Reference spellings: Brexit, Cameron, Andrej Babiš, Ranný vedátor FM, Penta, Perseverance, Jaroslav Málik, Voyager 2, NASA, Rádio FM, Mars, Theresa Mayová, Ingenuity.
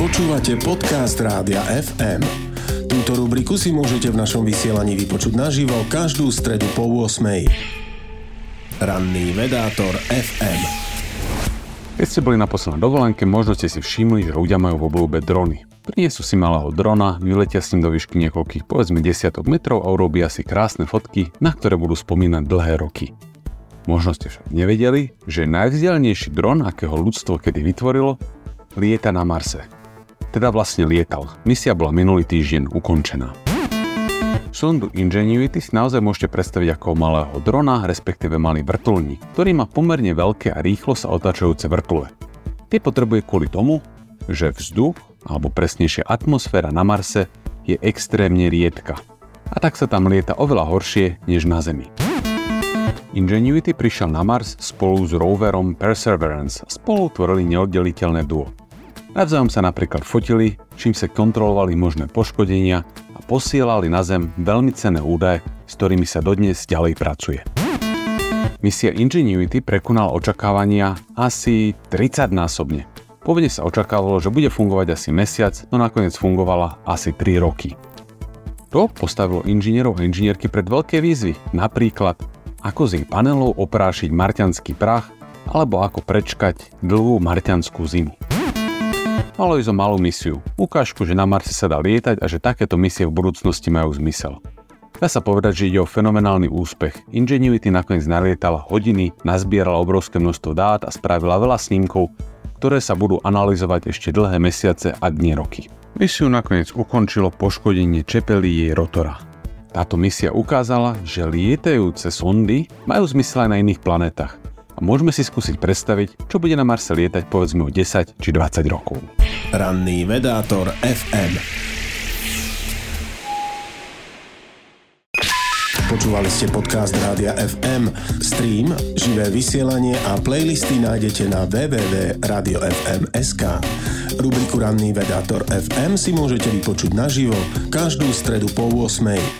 Počúvate podcast Rádia FM. Túto rubriku si môžete v našom vysielaní vypočuť naživo každú stredu po 8. Ranný vedátor FM. Keď ste boli na poslednej dovolenke, možno ste si všimli, že ľudia majú v obľúbe drony. Prinesú si malého drona, vyletia s ním do výšky niekoľkých, povedzme desiatok metrov a urobia si krásne fotky, na ktoré budú spomínať dlhé roky. Možno ste však nevedeli, že najvzdialenejší dron, akého ľudstvo kedy vytvorilo, lieta na Marse. Teda vlastne lietal. Misia bola minulý týždeň ukončená. Sondu Ingenuity si naozaj môžete predstaviť ako malého drona, respektíve malý vrtuľník, ktorý má pomerne veľké a rýchlo sa otáčajúce vrtule. Tie potrebuje kvôli tomu, že vzduch, alebo presnejšie atmosféra na Marse je extrémne riedka. A tak sa tam lieta oveľa horšie než na Zemi. Ingenuity prišiel na Mars spolu s roverom Perseverance a spolu tvorili neoddeliteľné duo. Navzájom sa napríklad fotili, čím sa kontrolovali možné poškodenia a posielali na Zem veľmi cenné údaje, s ktorými sa dodnes ďalej pracuje. Misia Ingenuity prekonala očakávania asi 30-násobne. Pôvodne sa očakávalo, že bude fungovať asi mesiac, no nakoniec fungovala asi 3 roky. To postavilo inžinierov a inžinierky pred veľké výzvy, napríklad ako z ich panelov oprášiť marťanský prach alebo ako prečkať dlhú marťanskú zimu. Malo ísť o malú misiu, ukážku, že na Marse sa dá lietať a že takéto misie v budúcnosti majú zmysel. Dá sa povedať, že ide o fenomenálny úspech. Ingenuity nakoniec nalietala hodiny, nazbierala obrovské množstvo dát a spravila veľa snímkov, ktoré sa budú analyzovať ešte dlhé mesiace a dni roky. Misiu nakoniec ukončilo poškodenie čepelí jej rotora. Táto misia ukázala, že lietajúce sondy majú zmysel aj na iných planetách a môžeme si skúsiť predstaviť, čo bude na Marse lietať povedzme o 10 či 20 rokov. Ranný vedátor FM. Počúvali ste podcast Rádia FM. Stream, živé vysielanie a playlisty nájdete na www.radiofm.sk. Rubriku Ranný vedátor FM si môžete vypočuť naživo každú stredu po 8.